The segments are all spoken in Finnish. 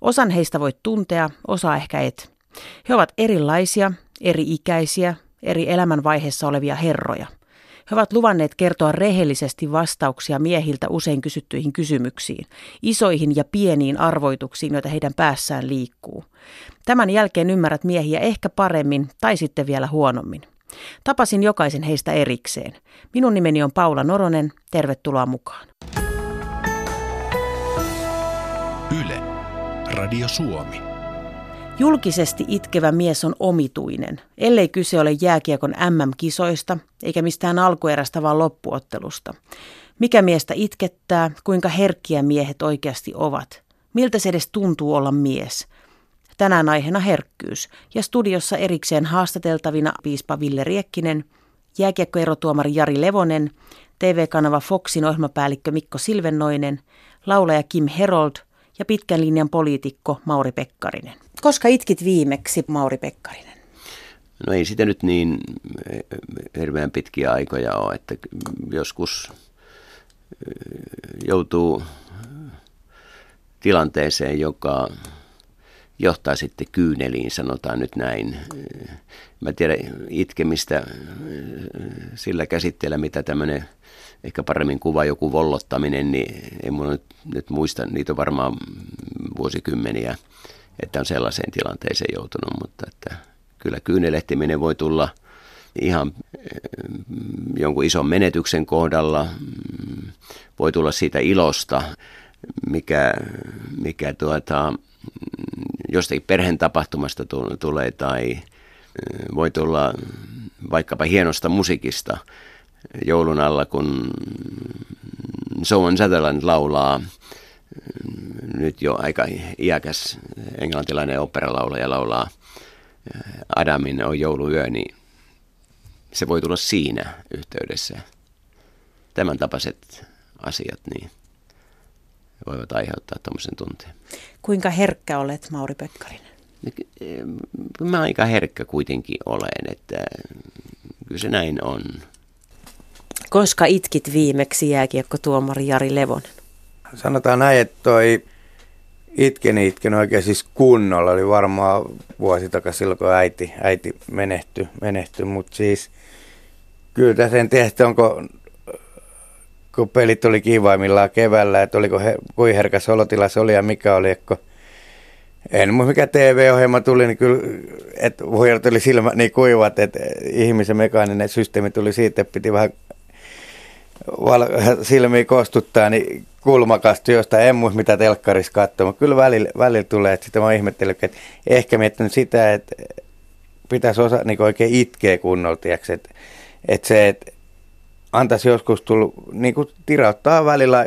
Osan heistä voit tuntea, osa ehkä et. He ovat erilaisia, eri-ikäisiä, eri elämänvaiheessa olevia herroja. He ovat luvanneet kertoa rehellisesti vastauksia miehiltä usein kysyttyihin kysymyksiin, isoihin ja pieniin arvoituksiin, joita heidän päässään liikkuu. Tämän jälkeen ymmärrät miehiä ehkä paremmin tai sitten vielä huonommin. Tapasin jokaisen heistä erikseen. Minun nimeni on Paula Noronen. Tervetuloa mukaan. Yle. Radio Suomi. Julkisesti itkevä mies on omituinen, ellei kyse ole jääkiekon MM-kisoista, eikä mistään alkuerästä vaan loppuottelusta. Mikä miestä itkettää, kuinka herkkiä miehet oikeasti ovat? Miltä se edes tuntuu olla mies? Tänään aiheena herkkyys ja studiossa erikseen haastateltavina piispa Ville Riekkinen, jääkiekkoerotuomari Jari Levonen, TV-kanava Foxin ohjelmapäällikkö Mikko Silvennoinen, laulaja Kim Herold ja pitkän linjan poliitikko Mauri Pekkarinen. Koska itkit viimeksi, Mauri Pekkarinen? No ei sitä nyt niin hirveän pitkiä aikoja ole, että joskus joutuu tilanteeseen, joka johtaa sitten kyyneliin, sanotaan nyt näin. Mä tiedän itkemistä sillä käsitteellä, mitä tämmöinen ehkä paremmin kuva joku vollottaminen, niin en mun nyt muista, niitä on varmaan vuosikymmeniä, että on sellaiseen tilanteeseen joutunut, mutta että kyllä kyynelehtiminen voi tulla ihan jonkun ison menetyksen kohdalla, voi tulla siitä ilosta, mikä jostakin perheen tapahtumasta tulee tai voi tulla vaikkapa hienosta musiikista joulun alla, kun Joan Sutherland laulaa, nyt jo aika iäkäs englantilainen operalaulaja laulaa Adamin on jouluyö, niin se voi tulla siinä yhteydessä. Tämän tapaiset asiat niin voivat aiheuttaa tuommoisen tunteen. Kuinka herkkä olet, Mauri Pekkarinen? Mä aika herkkä kuitenkin olen, että kyllä se näin on. Koska itkit viimeksi, jääkiekkotuomari Jari Levonen? Sanotaan näin, että toi itken oikein siis kunnolla. Oli varmaan vuosi takaisin silloin, kun äiti menehtyi, mutta siis kyllä tässä en tiedä, kun pelit oli kivaimmillaan keväällä, että oliko kuinka herkässä olotilassa oli ja mikä oli, kun en muista mikä TV-ohjelma tuli, niin kyllä, että huijat oli silmät niin kuivat, että ihmisen mekaaninen systeemi tuli siitä, että piti vähän silmiä kostuttaa, niin kulmakastui jostain, en muista mitä telkkarissa katsoi, mutta kyllä välillä tulee, että sitä mä oon ihmettellyt, että ehkä miettinyt sitä, että pitäisi osa niin oikein itkeä kunnolla, tiiäks, että se, että antaisi joskus tullut, niin kuin tirauttaa välillä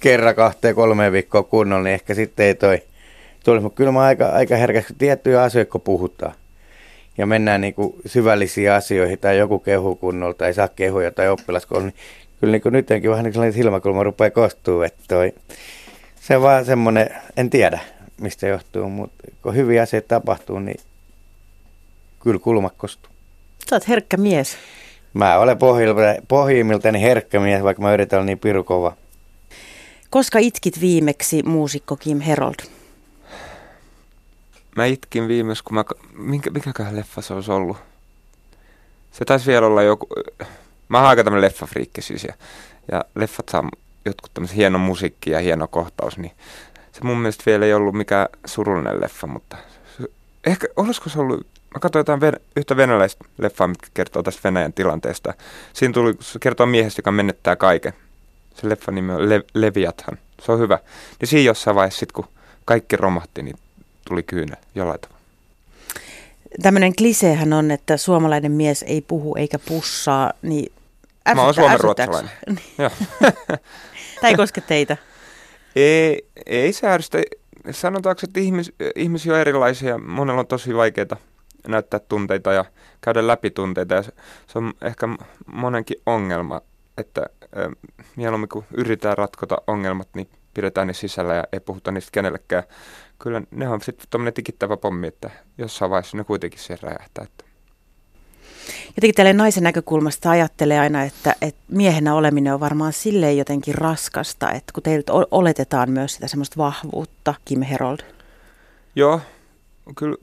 kerran, kahteen, kolmeen viikkoon kunnolla, niin ehkä sitten ei toi tulisi. Mutta kyllä mä aika herkäksi tiettyjä asioita, kun puhutaan. Ja mennään niin kuin syvällisiin asioihin tai joku kehu kunnolla tai saa kehuja tai oppilaskoulu. Niin kyllä niin kuin nytkin vähän niin sellainen silmäkulma rupeaa kostumaan, että toi. Se on vaan semmoinen, en tiedä mistä johtuu, mutta kun hyviä asioita tapahtuu, niin kyllä kulma kostuu. Sä oot herkkä mies. Mä olen pohjimmiltani herkkä mies, vaikka mä yritän olla niin piru kova. Koska itkit viimeksi, muusikko Kim Herold? Mä itkin viimeksi, kun mikäköhän leffa se olisi ollut? Se taisi vielä olla joku. Mä oon aika tämmönen leffafriikkisyys ja leffat saa jotkut tämmöisen hieno musiikki ja hieno kohtaus, niin se mun mielestä vielä ei ollut mikään surullinen leffa, mutta ehkä olisiko se ollut. Mä katsoin jotain yhtä venäläistä leffaa, mitkä kertoo tästä Venäjän tilanteesta. Siinä tuli kertoa miehestä, joka menettää kaiken. Se leffan nimi on Leviathan. Se on hyvä. Ja siinä jossain vaiheessa, sit, kun kaikki romahti, niin tuli kyynel jollain tavalla. Tämmöinen kliseehän on, että suomalainen mies ei puhu eikä pussaa. Niin mä oon suomenruotsalainen. Tämä ei koske teitä. Ei se ärsytä. sanotaanko, että ihmisiä on erilaisia. Monella on tosi vaikeaa näyttää tunteita ja käydä läpi tunteita. Ja se on ehkä monenkin ongelma, että mieluummin kun yritetään ratkota ongelmat, niin pidetään ne sisällä ja ei puhuta niistä kenellekään. Kyllä ne on sitten tuommoinen tikittävä pommi, että jossain vaiheessa ne kuitenkin siihen räjähtää. Jotenkin tälle naisen näkökulmasta ajattelee aina, että miehenä oleminen on varmaan silleen jotenkin raskasta, että kun teiltä oletetaan myös sitä semmoista vahvuutta, Kim Herold. Joo,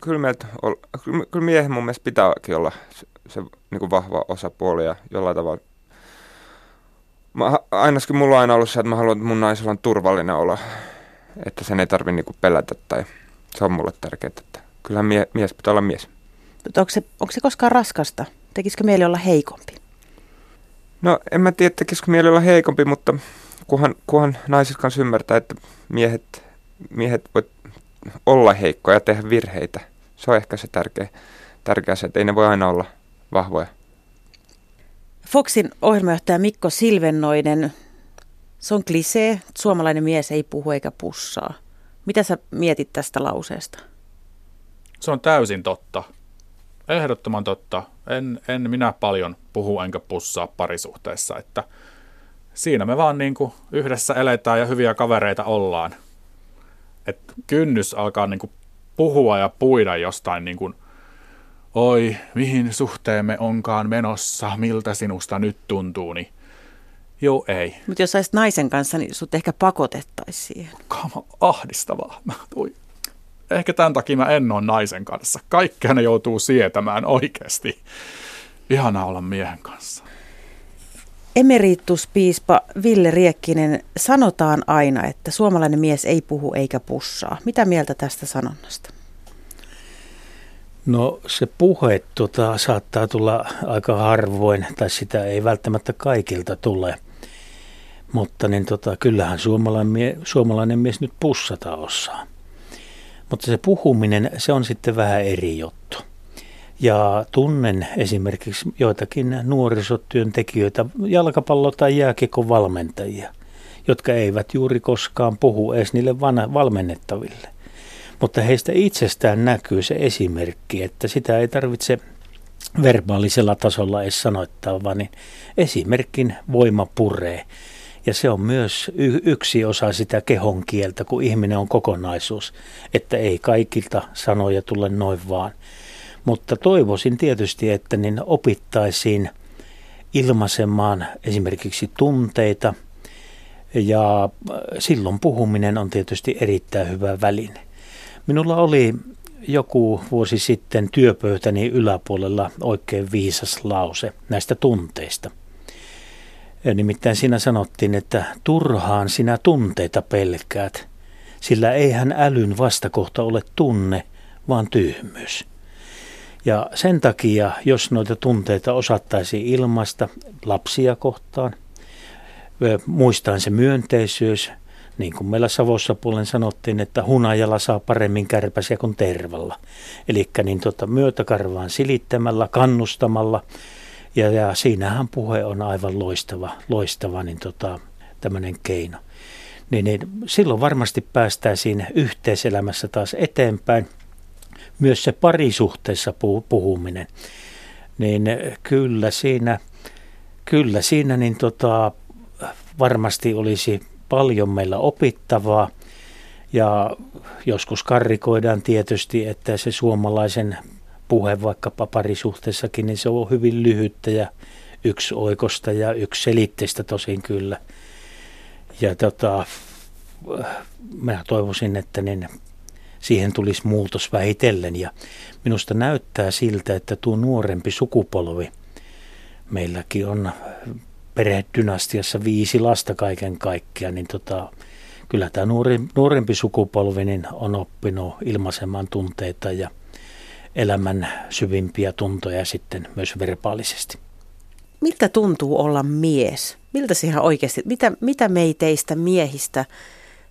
kyllä miehen mun mielestä pitääkin olla se niin kuin vahva osapuoli ja jollain tavalla. Ainakin mulla on aina ollut se, että mä haluan, että mun naisella on turvallinen olla, että sen ei tarvitse niin kuin pelätä tai se on mulle tärkeää, että kyllähän mies pitää olla mies. Mutta onko se koskaan raskasta? Tekisikö mieli olla heikompi? No en mä tiedä, tekisikö mieli olla heikompi, mutta kunhan naiset kanssa ymmärtää, että miehet voi olla heikkoja ja tehdä virheitä. Se on ehkä se tärkeä se, että ei ne voi aina olla vahvoja. Foxin ohjelmajohtaja Mikko Silvennoinen, se on klisee, että suomalainen mies ei puhu eikä pussaa. Mitä sä mietit tästä lauseesta? Se on täysin totta. Ehdottoman totta. En minä paljon puhu enkä pussaa parisuhteessa, että siinä me vaan niin kuin yhdessä eletään ja hyviä kavereita ollaan. Et kynnys alkaa niin kuin puhua ja puida jostain niin kuin, oi, mihin suhteemme onkaan menossa, miltä sinusta nyt tuntuu, niin joo ei. Mutta jos olisit naisen kanssa, niin sut ehkä pakotettaisiin siihen. Kama, ahdistavaa. Ehkä tämän takia mä en ole naisen kanssa. Kaikkea ne joutuu sietämään oikeasti. Ihanaa olla miehen kanssa. Emerituspiispa Ville Riekkinen, sanotaan aina, että suomalainen mies ei puhu eikä pussaa. Mitä mieltä tästä sanonnasta? No se puhe saattaa tulla aika harvoin, tai sitä ei välttämättä kaikilta tule. Mutta niin, kyllähän suomalainen mies nyt pussata osaa. Mutta se puhuminen, se on sitten vähän eri juttu. Ja tunnen esimerkiksi joitakin nuorisotyöntekijöitä, jalkapallo- tai jääkiekkovalmentajia, jotka eivät juuri koskaan puhu edes niille valmennettaville. Mutta heistä itsestään näkyy se esimerkki, että sitä ei tarvitse verbaalisella tasolla edes sanoittaa, vaan niin esimerkin voima puree. Ja se on myös yksi osa sitä kehon kieltä, kun ihminen on kokonaisuus, että ei kaikilta sanoja tule noin vaan. Mutta toivoisin tietysti, että niin opittaisiin ilmaisemaan esimerkiksi tunteita, ja silloin puhuminen on tietysti erittäin hyvä väline. Minulla oli joku vuosi sitten työpöytäni yläpuolella oikein viisas lause näistä tunteista. Nimittäin siinä sanottiin, että turhaan sinä tunteita pelkäät, sillä eihän älyn vastakohta ole tunne, vaan tyhmyys. Ja sen takia, jos noita tunteita osattaisiin ilmaista lapsia kohtaan, muistaen se myönteisyys, niin kuin meillä Savossa puolen sanottiin, että hunajalla saa paremmin kärpäsiä kuin tervalla. Eli niin myötäkarvaan silittämällä, kannustamalla. Ja siinähän puhe on aivan loistava niin tämmöinen keino. Niin silloin varmasti päästäisiin yhteiselämässä taas eteenpäin. Myös se parisuhteessa puhuminen. Niin kyllä siinä niin varmasti olisi paljon meillä opittavaa. Ja joskus karrikoidaan tietysti, että se suomalaisen puhe vaikkapa parisuhteessakin, niin se on hyvin lyhyttä ja yksioikosta ja yksiselitteistä tosin kyllä. Ja minä toivoisin, että niin siihen tulisi muutos vähitellen. Ja minusta näyttää siltä, että tuo nuorempi sukupolvi, meilläkin on perhedynastiassa 5 lasta kaiken kaikkiaan, niin kyllä tämä nuorempi sukupolvi niin on oppinut ilmaisemaan tunteita ja elämän syvimpiä tuntoja sitten myös verbaalisesti. Miltä tuntuu olla mies? Miltä siihen oikeasti, mitä me ei teistä miehistä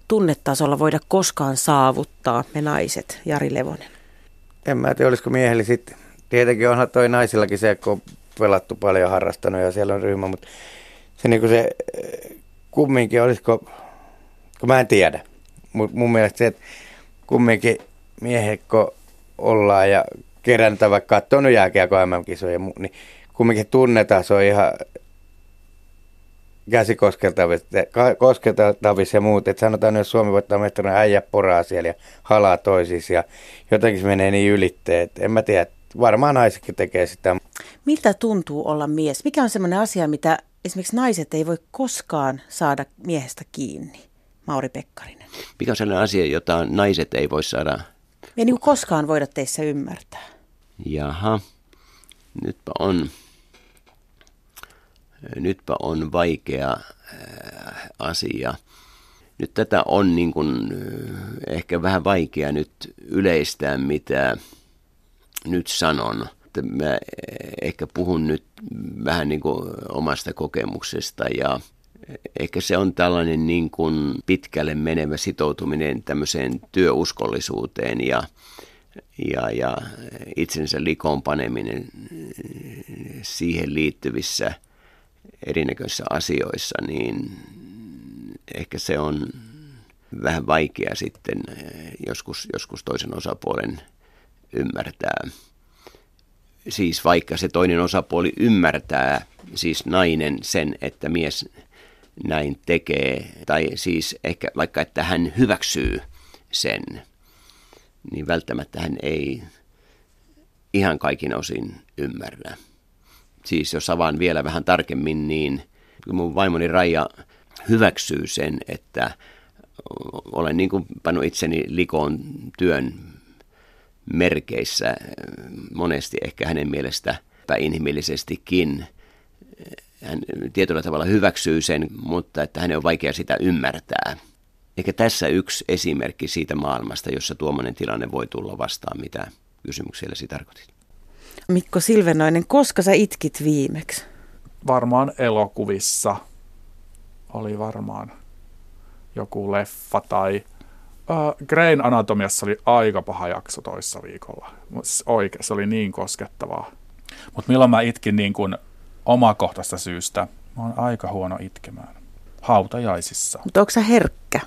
tunnetasolla voida koskaan saavuttaa, me naiset, Jari Levonen? En mä tiedä, olisiko miehelle sitten. Tietenkin onhan toi naisillakin se, kun on pelattu paljon, harrastanut ja siellä on ryhmä, mutta se, niin kuin se kumminkin olisiko, kun mä en tiedä. Mun mielestä se, että kumminkin miehekko ollaan ja keräntä vaikka katsonut jääkiekko MM-kisoja, niin kumminkin tunnetaan, se on ihan käsikoskeltavissa ja muut. Et sanotaan, jos Suomi voittaa mestaruuden, äijä poraa siellä ja halaa toisissa ja jotenkin se menee niin ylitteen. En mä tiedä, varmaan naisetkin tekee sitä. Miltä tuntuu olla mies? Mikä on semmoinen asia, mitä esimerkiksi naiset ei voi koskaan saada miehestä kiinni? Mauri Pekkarinen. Mikä on sellainen asia, jota naiset ei voi saada? Me niin koskaan voida teissä ymmärtää. Jaha. Nytpä on vaikea asia. Nyt tätä on niin kuin, ehkä vähän vaikea nyt yleistää, mitä nyt sanon. Mä ehkä puhun nyt vähän niin kuin omasta kokemuksesta ja ehkä se on tällainen niin kuin pitkälle menevä sitoutuminen tämmöiseen työuskollisuuteen ja itsensä likoon paneminen siihen liittyvissä erinäköisissä asioissa, niin ehkä se on vähän vaikea sitten joskus toisen osapuolen ymmärtää. Siis vaikka se toinen osapuoli ymmärtää, siis nainen sen, että mies näin tekee, tai siis ehkä vaikka, että hän hyväksyy sen, niin välttämättä hän ei ihan kaikin osin ymmärrä. Siis jos avaan vielä vähän tarkemmin, niin mun vaimoni Raija hyväksyy sen, että olen niin kuin pannut itseni likoon työn merkeissä monesti ehkä hänen mielestä inhimillisestikin. Hän tietyllä tavalla hyväksyy sen, mutta että hänen on vaikea sitä ymmärtää. Ehkä tässä yksi esimerkki siitä maailmasta, jossa tuommoinen tilanne voi tulla vastaan, mitä kysymyksielläsi tarkoitit. Mikko Silvennoinen, koska sä itkit viimeksi? Varmaan elokuvissa. Oli varmaan joku leffa tai... Greyn anatomiassa oli aika paha jakso toissa viikolla. Oikein, se oli niin koskettavaa. Mutta milloin mä itkin niin kuin omakohtaista syystä? Mä oon aika huono itkemään. Hautajaisissa. Mutta onko sä herkkä?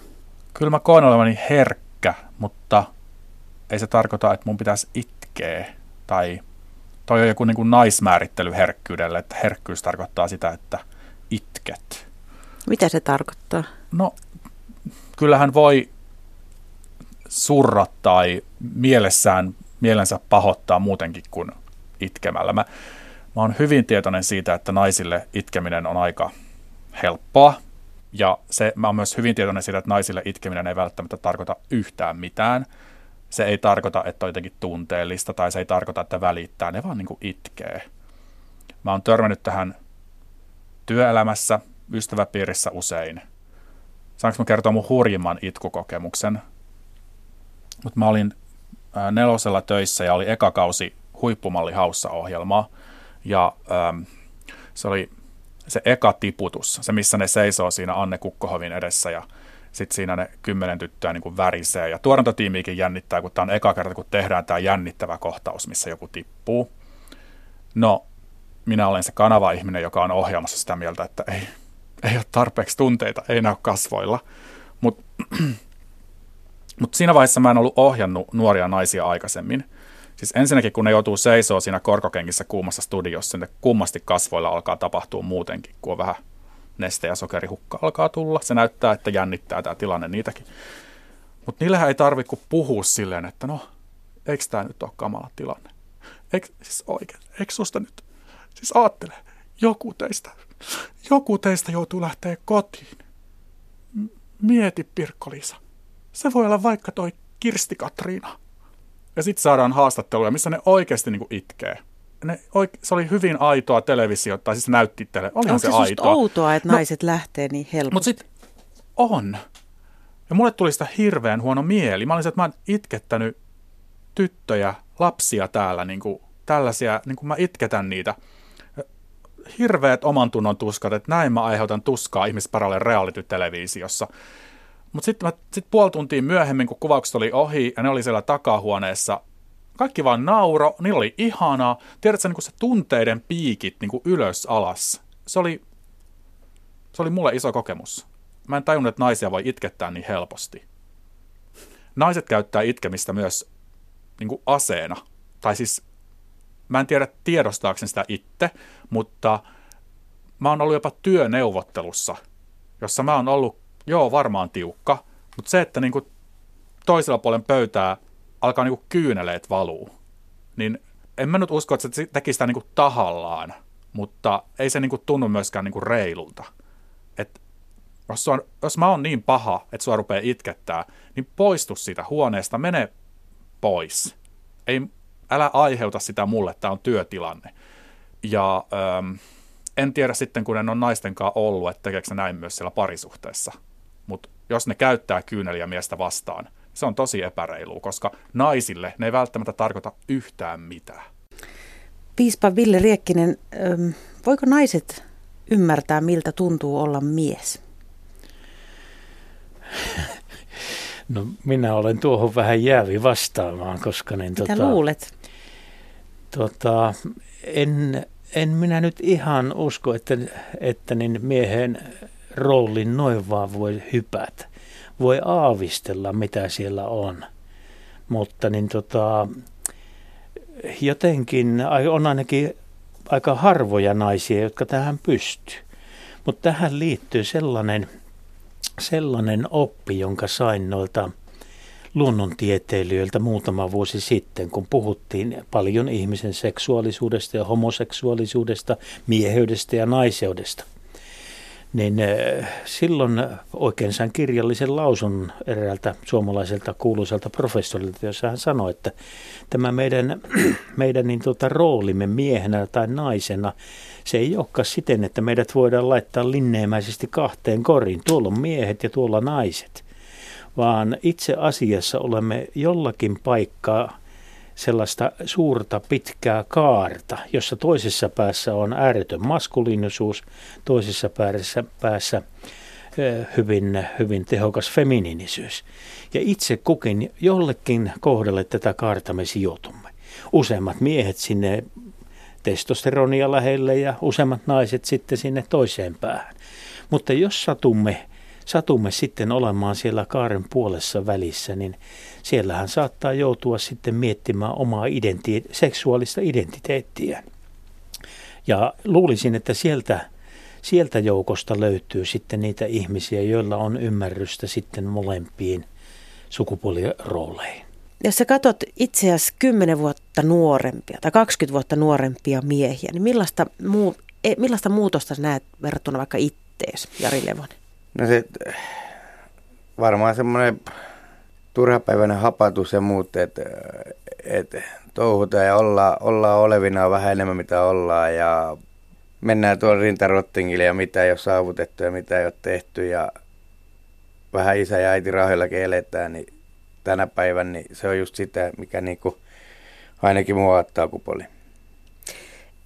Kyllä mä koen olevani herkkä, mutta ei se tarkoita, että mun pitäisi itkeä tai... Toi on joku niin kuin naismäärittely herkkyydelle, että herkkyys tarkoittaa sitä, että itket. Mitä se tarkoittaa? No, kyllähän voi surra tai mielensä pahoittaa muutenkin kuin itkemällä. Mä oon hyvin tietoinen siitä, että naisille itkeminen on aika helppoa. Ja mä oon myös hyvin tietoinen siitä, että naisille itkeminen ei välttämättä tarkoita yhtään mitään. Se ei tarkoita, että on jotenkin tunteellista tai se ei tarkoita, että välittää, ne vaan niin kuin itkee. Mä oon törmännyt tähän työelämässä, ystäväpiirissä usein. Saanko mä kertoa mun hurjimman itkukokemuksen? Mutta mä olin Nelosella töissä ja oli eka kausi huippumallihaussa ohjelmaa. Ja se oli se eka tiputus, se missä ne seisoo siinä Anne Kukkohovin edessä ja... Sitten siinä ne 10 tyttöä niin kuin värisee ja tuotantotiimiikin jännittää, kun tämä on eka kerta, kun tehdään tämä jännittävä kohtaus, missä joku tippuu. No, minä olen se kanava-ihminen, joka on ohjaamassa sitä mieltä, että ei ole tarpeeksi tunteita, ei näy kasvoilla. Mut siinä vaiheessa mä en ollut ohjannut nuoria naisia aikaisemmin. Siis ensinnäkin, kun ne joutuu seisoo siinä korkokenkissä kuumassa studiossa, niin kummasti kasvoilla alkaa tapahtua muutenkin, kun on vähän... Neste- ja sokerihukka alkaa tulla. Se näyttää, että jännittää tämä tilanne niitäkin. Mutta niillähän ei tarvitse kuin puhua silleen, että no, eikö tämä nyt ole kamala tilanne? Eikö susta nyt? Siis aattele, joku teistä joutuu lähteä kotiin. Mieti, Pirkko-Liisa. Se voi olla vaikka toi Kirsti-Katriina. Ja sitten saadaan haastatteluja, missä ne oikeasti niinku itkee. Se oli hyvin aitoa televisiota, tai siis näytti teille. Olihan se aitoa. Onko se susta outoa, että naiset lähtee niin helposti? Mutta sitten on. Ja mulle tuli sitä hirveän huono mieli. Mä olin, että mä oon itkettänyt tyttöjä, lapsia täällä, niin kuin tällaisia, niin kuin mä itketän niitä. Hirveät omantunnon tuskat, että näin mä aiheutan tuskaa ihmisparalle reality-televisiossa. Mutta sitten puoli tuntia myöhemmin, kun kuvaukset oli ohi, ja ne oli siellä takahuoneessa, kaikki vaan nauro, niillä oli ihanaa. Tiedätkö, niin se tunteiden piikit niin ylös alas. Se oli mulle iso kokemus. Mä en tajunnut, että naisia voi itkettää niin helposti. naiset käyttää itkemistä myös niin kuin aseena. Tai siis, mä en tiedä tiedostaakseni sitä itse, mutta mä oon ollut jopa työneuvottelussa, jossa mä oon ollut, varmaan tiukka, mutta se, että niin kuin toisella puolen pöytää alkaa niin kuin kyyneleet valuu, niin en mä nyt usko, että se teki sitä niin kuin tahallaan, mutta ei se niin kuin tunnu myöskään niin kuin reilulta. Et jos mä oon niin paha, että sua rupeaa itkettää, niin poistu siitä huoneesta, mene pois. Älä aiheuta sitä mulle, tämä on työtilanne. Ja en tiedä sitten, kun en ole naistenkaan ollut, että tekeekö näin myös siellä parisuhteessa. Mutta jos ne käyttää kyyneliä miestä vastaan, se on tosi epäreilua, koska naisille ne ei välttämättä tarkoita yhtään mitään. Piispa Ville Riekkinen, voiko naiset ymmärtää, miltä tuntuu olla mies? No minä olen tuohon vähän jäävi vastaamaan, koska... Mitä luulet? En minä nyt ihan usko, että miehen roolin noin vaan voi hypätä. Voi aavistella, mitä siellä on. Mutta jotenkin on ainakin aika harvoja naisia, jotka tähän pystyy. Mutta tähän liittyy sellainen oppi, jonka sain noilta luonnontieteilijöiltä muutama vuosi sitten, kun puhuttiin paljon ihmisen seksuaalisuudesta ja homoseksuaalisuudesta, mieheydestä ja naiseudesta. Niin silloin oikein sain kirjallisen lausun eräältä suomalaiselta kuuluiselta professorilta, jossa hän sanoi, että tämä meidän roolimme miehenä tai naisena, se ei olekaan siten, että meidät voidaan laittaa linneemäisesti kahteen koriin. Tuolla on miehet ja tuolla naiset, vaan itse asiassa olemme jollakin paikkaa sellaista suurta pitkää kaarta, jossa toisessa päässä on ääretön maskuliinisuus, toisessa päässä hyvin, hyvin tehokas feminiinisyys. Ja itse kukin jollekin kohdalle tätä kaarta me sijoitumme. Useimmat miehet sinne testosteronia lähelle ja useimmat naiset sitten sinne toiseen päähän. Mutta jos satumme sitten olemaan siellä kaaren puolessa välissä, niin siellähän saattaa joutua sitten miettimään omaa seksuaalista identiteettiä. Ja luulisin, että sieltä joukosta löytyy sitten niitä ihmisiä, joilla on ymmärrystä sitten molempiin sukupuolirooleihin. Jos sä katsot itse asiassa 10 vuotta nuorempia tai 20 vuotta nuorempia miehiä, niin millaista muutosta näet verrattuna vaikka ittees, Jari Levonen? No se varmaan semmoinen turhapäiväinen hapatus ja muut, että touhutaan ja ollaan olevina vähän enemmän mitä ollaan ja mennään tuolla rintarottingille ja mitä ei ole saavutettu ja mitä ei ole tehty ja vähän isä ja äiti rahoillakin eletään, niin tänä päivänä niin se on just sitä, mikä niinku ainakin mua ottaa kupoli.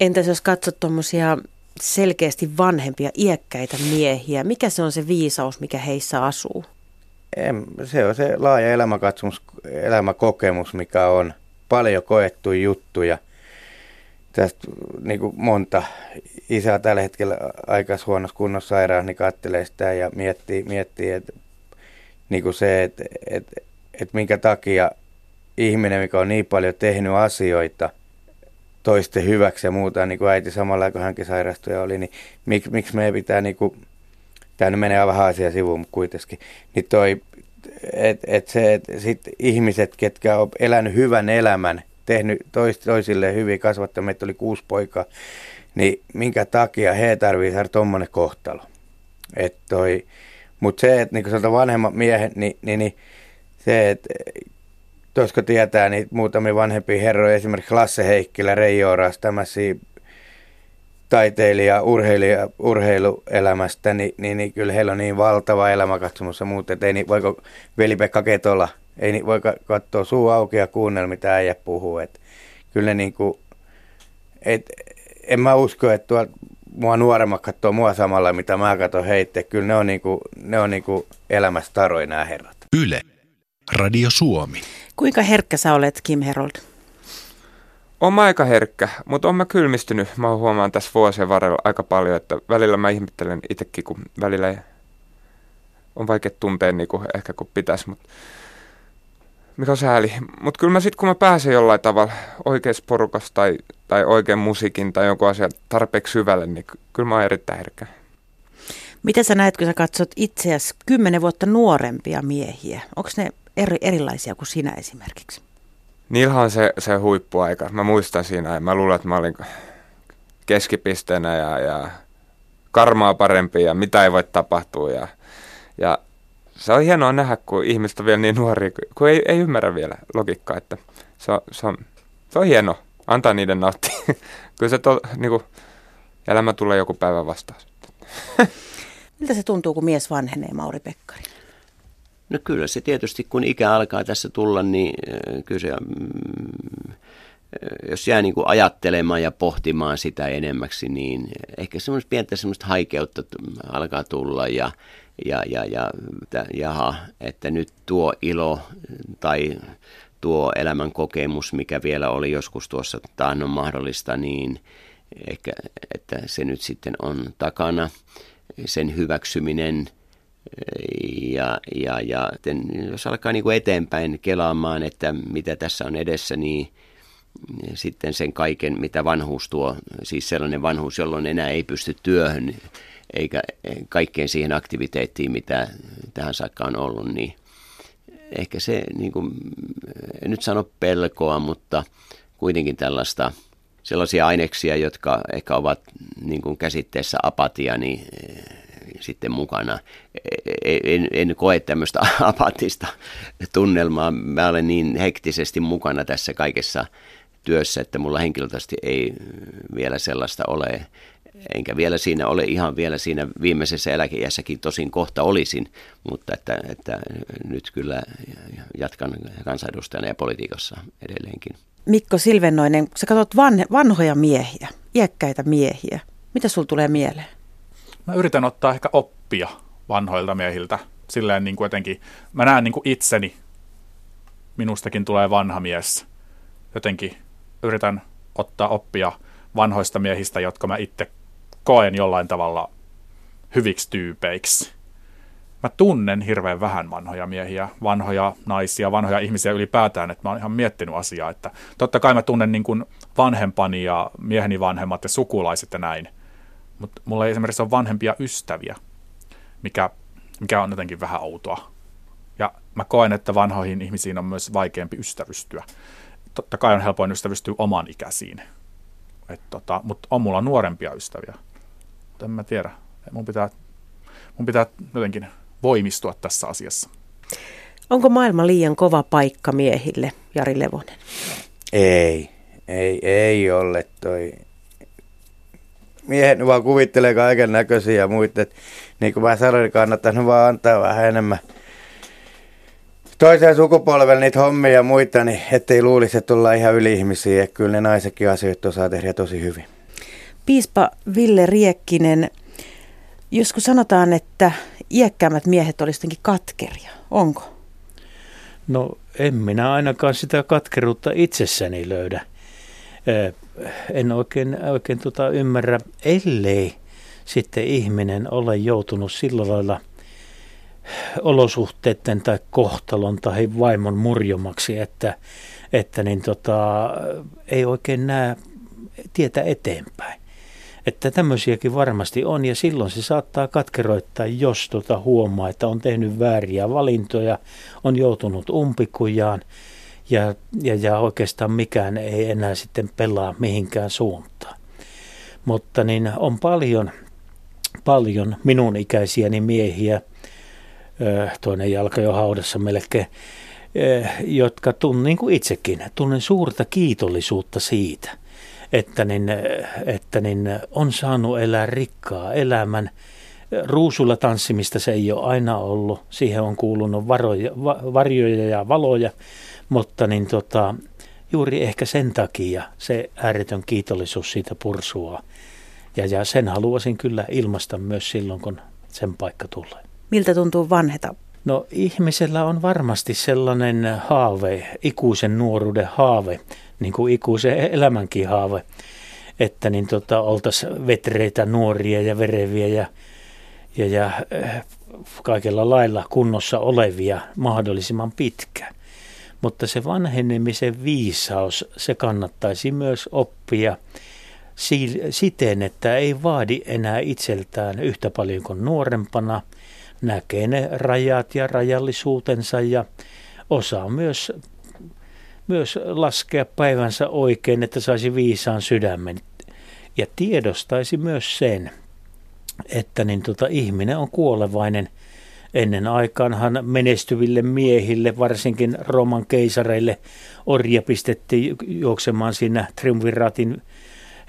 Entäs jos katsot tuommoisia selkeästi vanhempia, iäkkäitä miehiä. Mikä se on se viisaus, mikä heissä asuu? Se on se laaja elämänkatsomus, elämäkokemus, mikä on paljon koettu juttuja. Tästä niin kuin monta isää tällä hetkellä aikaisessa huonossa kunnossa sairaan, niin katselee sitä ja miettii että, niin kuin se, että minkä takia ihminen, mikä on niin paljon tehnyt asioita, toisten hyväksi ja muuta, niin kuin äiti samalla kun hänkin sairastuja oli, niin miksi meidän pitää, niin kuin, tämä nyt menee vähän asian sivuun, mutta kuitenkin, niin ihmiset, ketkä on elänyt hyvän elämän, tehnyt toisille hyvin, kasvattanut, meitä oli 6 poikaa, niin minkä takia he tarvitsevat saada tuommoinen kohtalo. Mutta se, että niin sanotaan vanhemmat miehet, niin se, että tuosko tietää, niin muutamia vanhempia herroja, esimerkiksi Lasse Heikkilä, Reijoraas, tämmöisiä taiteilija, urheiluelämästä, niin kyllä heillä on niin valtava elämänkatsomus ja muuta, että ei niin voiko veli Pekka Ketolla, ei niin voi katsoa suu auki ja kuunnella, mitä äijä puhuu. Et kyllä ne niin kuin, en mä usko, että mua nuoremmat katsoo mua samalla, mitä mä katson heitä. Kyllä ne on niin kuin elämässä taroja nämä herrat. Yle. Radio Suomi. Kuinka herkkä sä olet, Kim Herold? Oon mä aika herkkä, mutta oon mä kylmistynyt. Mä huomaan tässä vuosien varrella aika paljon, että välillä mä ihmettelen itsekin, kun välillä on vaikea tuntea niin kuin ehkä kun pitäisi. Mutta mikä on sääli. Mutta kyllä mä sitten, kun mä pääsen jollain tavalla oikeassa porukassa tai oikean musiikin tai jonkun asian tarpeeksi syvälle, niin kyllä mä oon erittäin herkkä. Miten sä näet, kun sä katsot itseäsi 10 vuotta nuorempia miehiä? Onko ne erilaisia kuin sinä esimerkiksi? Niillä on se huippuaika. Mä muistan siinä ja mä luulen, että mä olin keskipisteenä ja karmaa parempi ja mitä ei voi tapahtua. Ja se on hienoa nähdä, kun ihmiset on vielä niin nuoria, kun ei ymmärrä vielä logiikkaa. Että se on hienoa. Antaa niiden nauttia. Kyllä se niinku, elämä tulee joku päivä vastaan. Miltä se tuntuu, kun mies vanhenee, Mauri Pekkarinen? No kyllä se tietysti, kun ikä alkaa tässä tulla, niin kyllä se, jos jää niin kuin ajattelemaan ja pohtimaan sitä enemmäksi, niin ehkä semmoista pientä semmoista haikeutta alkaa tulla ja jaha, että nyt tuo ilo tai tuo elämän kokemus, mikä vielä oli joskus tuossa taannoin mahdollista, niin ehkä että se nyt sitten on takana, sen hyväksyminen. Ja jos alkaa niin kuin eteenpäin kelaamaan, että mitä tässä on edessä, niin sitten sen kaiken, mitä vanhuus tuo, siis sellainen vanhuus, jolloin enää ei pysty työhön eikä kaikkeen siihen aktiviteettiin, mitä tähän saakka on ollut, niin ehkä se, niin kuin, en nyt sano pelkoa, mutta kuitenkin tällaista, sellaisia aineksia, jotka ehkä ovat niin kuin käsitteessä apatia, niin sitten mukana. En koe tämmöistä apatista tunnelmaa. Mä olen niin hektisesti mukana tässä kaikessa työssä, että mulla henkilökohtaisesti ei vielä sellaista ole. Enkä vielä siinä ole ihan vielä siinä viimeisessä eläkeiässäkin, tosin kohta olisin, mutta että nyt kyllä jatkan kansanedustajana ja politiikassa edelleenkin. Mikko Silvennoinen, sä katsot vanhoja miehiä, iäkkäitä miehiä. Mitä sulla tulee mieleen? Mä yritän ottaa ehkä oppia vanhoilta miehiltä. Silleen niin kuin jotenkin, mä näen niin kuin itseni, minustakin tulee vanha mies. Jotenkin yritän ottaa oppia vanhoista miehistä, jotka mä itse koen jollain tavalla hyviksi tyypeiksi. Mä tunnen hirveän vähän vanhoja miehiä, vanhoja naisia, vanhoja ihmisiä ylipäätään, että mä oon ihan miettinyt asiaa, että totta kai mä tunnen niin kuin vanhempani ja mieheni vanhemmat ja sukulaiset ja näin, mutta mulla ei esimerkiksi ole vanhempia ystäviä, mikä on jotenkin vähän outoa. Ja mä koen, että vanhoihin ihmisiin on myös vaikeampi ystävystyä. Totta kai on helpoin ystävystyä oman ikäisiin, mutta on mulla nuorempia ystäviä. Mutta en mä tiedä, mun pitää jotenkin voimistua tässä asiassa. Onko maailma liian kova paikka miehille, Jari Levonen? Ei ole toi. Miehet vaan kuvittelee kaiken näköisiä muita. Niin kuin mä sanoin, kannattaisi vaan antaa vähän enemmän toiseen sukupolvelle niitä hommia ja muita, niin ettei luulisi, että ollaan ihan yli-ihmisiä. Kyllä ne naisetkin asioita osaa tehdä tosi hyvin. Piispa Ville Riekkinen, joskus sanotaan, että iäkkäämmät miehet olisivat katkeria. Onko? No en minä ainakaan sitä katkeruutta itsessäni löydä. En oikein ymmärrä, ellei sitten ihminen ole joutunut sillä lailla olosuhteiden tai kohtalon tai vaimon murjomaksi, että ei oikein näe tietä eteenpäin. Että tämmöisiäkin varmasti on ja silloin se saattaa katkeroittaa, jos huomaa, että on tehnyt vääriä valintoja, on joutunut umpikujaan. Ja oikeastaan mikään ei enää sitten pelaa mihinkään suuntaan. Mutta niin on paljon minun ikäisiäni miehiä, toinen jalka jo haudassa melkein, jotka tunnen niin kuin itsekin, tunnen suurta kiitollisuutta siitä, että on saanut elää rikkaa elämän. Ruusulla tanssimista se ei ole aina ollut, siihen on kuulunut varjoja ja valoja, mutta juuri ehkä sen takia se ääretön kiitollisuus siitä pursuaa. Ja sen haluaisin kyllä ilmaista myös silloin, kun sen paikka tulee. Miltä tuntuu vanheta? No ihmisellä on varmasti sellainen haave, ikuisen nuoruuden haave, niin kuin ikuisen elämänkin haave, että oltaisiin vetreitä, nuoria ja vereviä ja kaikella lailla kunnossa olevia mahdollisimman pitkään. mutta se vanhenemisen viisaus, se kannattaisi myös oppia siten, että ei vaadi enää itseltään yhtä paljon kuin nuorempana, näkee ne rajat ja rajallisuutensa ja osaa myös laskea päivänsä oikein, että saisi viisaan sydämen. Ja tiedostaisi myös sen, että ihminen on kuolevainen. Ennen aikaanhan menestyville miehille, varsinkin Rooman keisareille, orja pistettiin juoksemaan siinä triumviraatin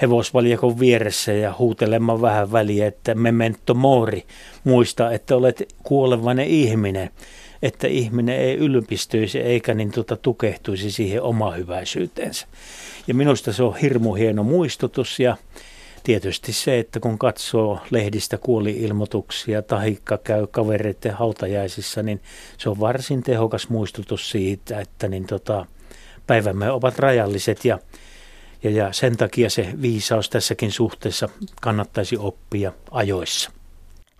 hevosvaljakon vieressä ja huutelemaan vähän väliä, että memento mori, muista, että olet kuolevainen ihminen, että ihminen ei ylpistyisi eikä tukehtuisi siihen omahyväisyyteensä. Ja minusta se on hirmu hieno muistutus ja tietysti se, että kun katsoo lehdistä kuoli-ilmoituksia, tahikka käy kavereiden hautajaisissa, niin se on varsin tehokas muistutus siitä, että päivämme ovat rajalliset ja sen takia se viisaus tässäkin suhteessa kannattaisi oppia ajoissa.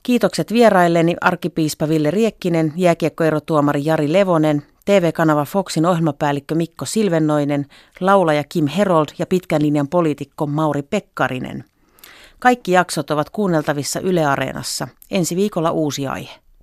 Kiitokset vierailleni arkkipiispa Ville Riekkinen, jääkiekkoerotuomari Jari Levonen, TV-kanava Foxin ohjelmapäällikkö Mikko Silvennoinen, laulaja Kim Herold ja pitkän linjan poliitikko Mauri Pekkarinen. Kaikki jaksot ovat kuunneltavissa Yle Areenassa. Ensi viikolla uusi aihe.